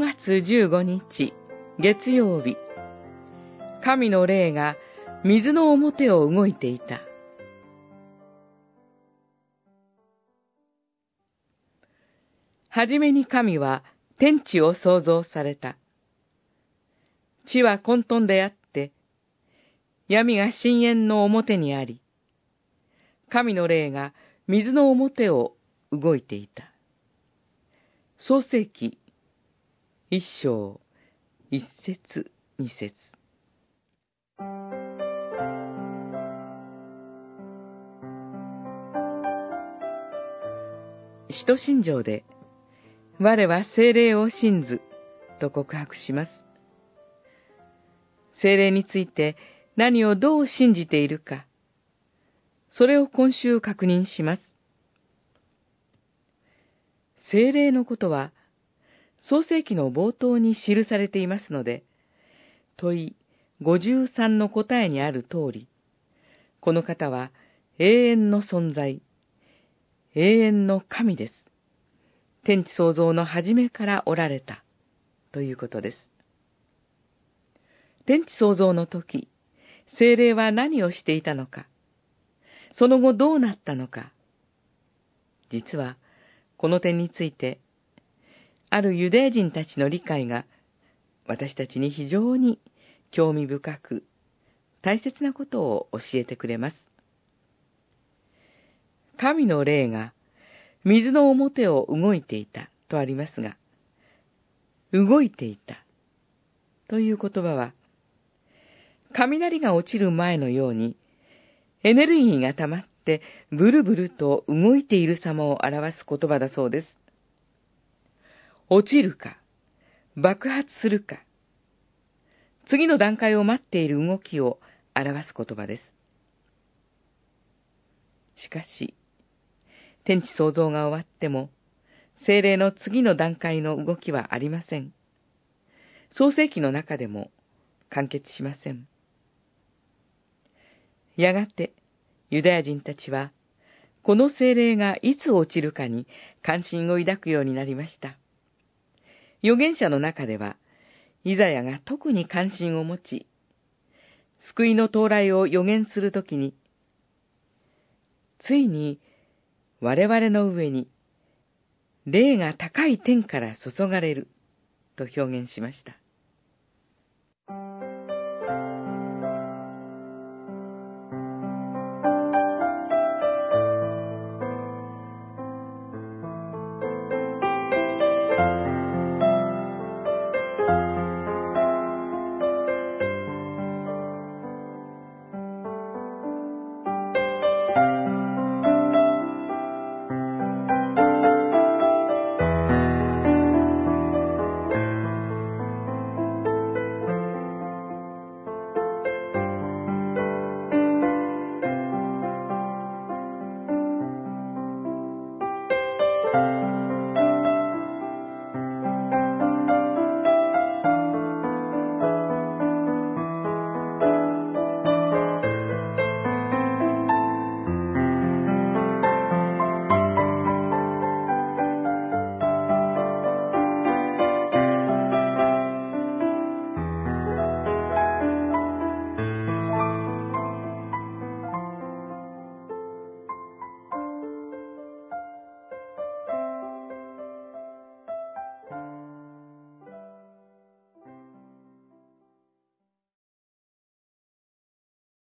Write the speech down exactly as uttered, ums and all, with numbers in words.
ごがつじゅうごにち、月曜日。神の霊が水の表を動いていた。はじめに神は天地を創造された。地は混沌であって、闇が深淵の表にあり、神の霊が水の表を動いていた。創世記一章一節二節。使徒信条で、我は聖霊を信ずと告白します。聖霊について何をどう信じているか、それを今週確認します。聖霊のことは、創世記の冒頭に記されていますので、問いごじゅうさんの答えにある通り、この方は永遠の存在、永遠の神です。天地創造の初めからおられた、ということです。天地創造の時、聖霊は何をしていたのか、その後どうなったのか。実は、この点について、あるユダヤ人たちの理解が、私たちに非常に興味深く、大切なことを教えてくれます。神の霊が、水の表を動いていたとありますが、動いていたという言葉は、雷が落ちる前のように、エネルギーが溜まってブルブルと動いている様を表す言葉だそうです。落ちるか、爆発するか、次の段階を待っている動きを表す言葉です。しかし、天地創造が終わっても、聖霊の次の段階の動きはありません。創世記の中でも完結しません。やがて、ユダヤ人たちは、この聖霊がいつ落ちるかに関心を抱くようになりました。預言者の中では、イザヤが特に関心を持ち、救いの到来を予言するときに、ついに、我々の上に、霊が高い天から注がれる、と表現しました。